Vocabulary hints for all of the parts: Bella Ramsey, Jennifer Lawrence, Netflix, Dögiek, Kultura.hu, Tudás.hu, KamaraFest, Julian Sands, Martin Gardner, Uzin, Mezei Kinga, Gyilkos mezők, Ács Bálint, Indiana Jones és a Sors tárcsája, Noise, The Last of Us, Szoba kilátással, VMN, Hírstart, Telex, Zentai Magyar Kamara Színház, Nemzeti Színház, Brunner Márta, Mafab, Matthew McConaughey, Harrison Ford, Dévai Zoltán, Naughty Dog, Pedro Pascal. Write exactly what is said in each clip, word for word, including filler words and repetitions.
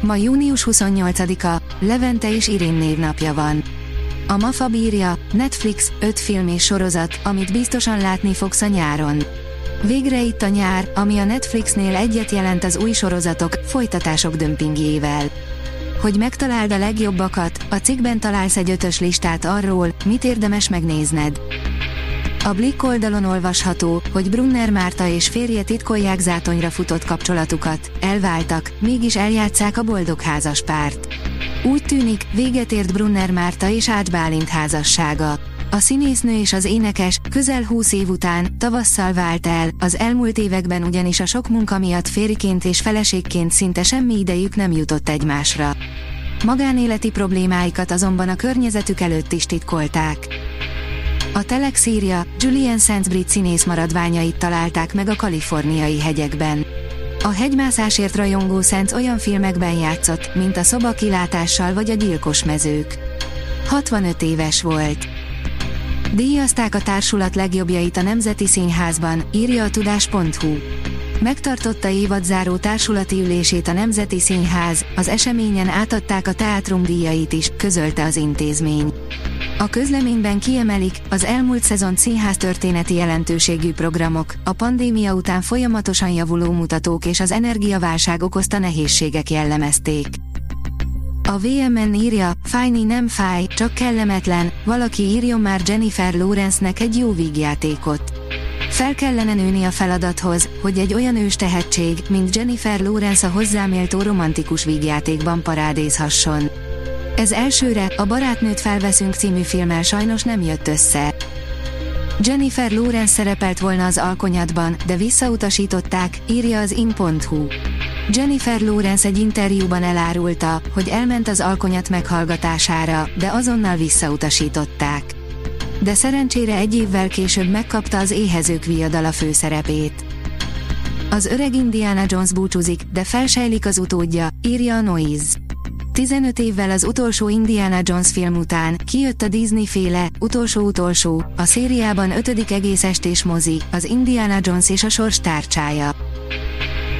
Ma június huszonnyolcadika, Levente és Irin névnapja van. A Mafab írja, Netflix, öt film és sorozat, amit biztosan látni fogsz a nyáron. Végre itt a nyár, ami a Netflixnél egyet jelent az új sorozatok, folytatások dömpingjével. Hogy megtaláld a legjobbakat, a cikkben találsz egy ötös listát arról, mit érdemes megnézned. A Blick oldalon olvasható, hogy Brunner Márta és férje titkolják zátonyra futott kapcsolatukat, elváltak, mégis eljátsszák a boldog házaspárt. Úgy tűnik, véget ért Brunner Márta és Ács Bálint házassága. A színésznő és az énekes, közel húsz év után, tavasszal vált el, az elmúlt években ugyanis a sok munka miatt férjként és feleségként szinte semmi idejük nem jutott egymásra. Magánéleti problémáikat azonban a környezetük előtt is titkolták. A Telex írja, Julian Sands brit színész maradványait találták meg a kaliforniai hegyekben. A hegymászásért rajongó Sands olyan filmekben játszott, mint a Szoba kilátással vagy a Gyilkos mezők. hatvanöt éves volt. Díjazták a társulat legjobbjait a Nemzeti Színházban, írja a Tudás.hu. Megtartotta évadzáró társulati ülését a Nemzeti Színház, az eseményen átadták a teátrum díjait is, közölte az intézmény. A közleményben kiemelik, az elmúlt szezon színház történeti jelentőségű programok, a pandémia után folyamatosan javuló mutatók és az energiaválság okozta nehézségek jellemezték. A vé em en írja, fájni nem fáj, csak kellemetlen, valaki írjon már Jennifer Lawrence-nek egy jó vígjátékot. Fel kellene nőni a feladathoz, hogy egy olyan ős tehetség, mint Jennifer Lawrence a hozzáméltó romantikus vígjátékban parádézhasson. Ez elsőre, a Barátnőt felveszünk című filmmel sajnos nem jött össze. Jennifer Lawrence szerepelt volna az Alkonyatban, de visszautasították, írja az in pont hu. Jennifer Lawrence egy interjúban elárulta, hogy elment az Alkonyat meghallgatására, de azonnal visszautasították. De szerencsére egy évvel később megkapta az Éhezők viadala főszerepét. Az öreg Indiana Jones búcsúzik, de felsejlik az utódja, írja a Noise. tizenöt évvel az utolsó Indiana Jones film után kijött a Disney-féle, utolsó-utolsó, a szériában ötödik egész estés mozi, az Indiana Jones és a Sors tárcsája.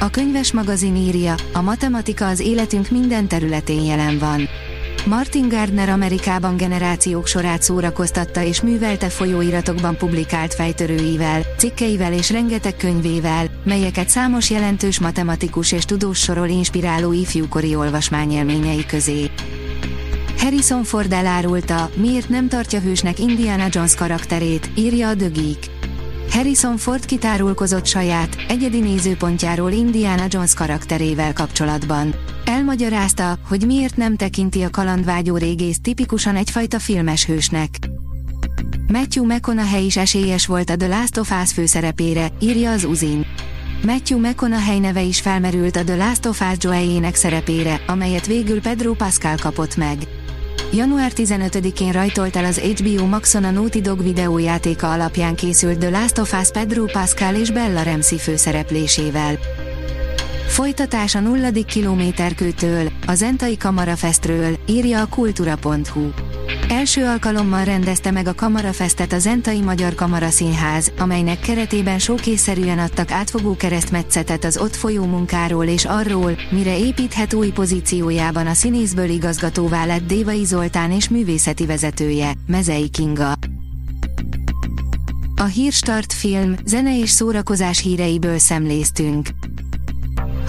A Könyves magazin írja, a matematika az életünk minden területén jelen van. Martin Gardner Amerikában generációk sorát szórakoztatta és művelte folyóiratokban publikált fejtörőivel, cikkeivel és rengeteg könyvével, melyeket számos jelentős matematikus és tudós sorol inspiráló ifjúkori olvasmányélményei közé. Harrison Ford elárulta, miért nem tartja hősnek Indiana Jones karakterét, írja a Dögiek. Harrison Ford kitárulkozott saját, egyedi nézőpontjáról Indiana Jones karakterével kapcsolatban. Elmagyarázta, hogy miért nem tekinti a kalandvágyó régész tipikusan egyfajta filmes hősnek. Matthew McConaughey is esélyes volt a The Last of Us főszerepére, írja az Uzin. Matthew McConaughey neve is felmerült a The Last of Us Joeljének szerepére, amelyet végül Pedro Pascal kapott meg. január tizenötödikén rajtolt el az há bé o Maxon a Naughty Dog videójátéka alapján készült The Last of Us Pedro Pascal és Bella Ramsey főszereplésével. Folytatás a nulladik kilométerkőtől, a Zentai KamaraFestről, írja a Kultura.hu. Első alkalommal rendezte meg a KamaraFestet a Zentai Magyar Kamara Színház, amelynek keretében showcase-szerűen adtak átfogó keresztmetszetet az ott folyó munkáról és arról, mire építhet új pozíciójában a színészből igazgatóvá lett Dévai Zoltán és művészeti vezetője, Mezei Kinga. A Hírstart film, zene és szórakozás híreiből szemléztünk.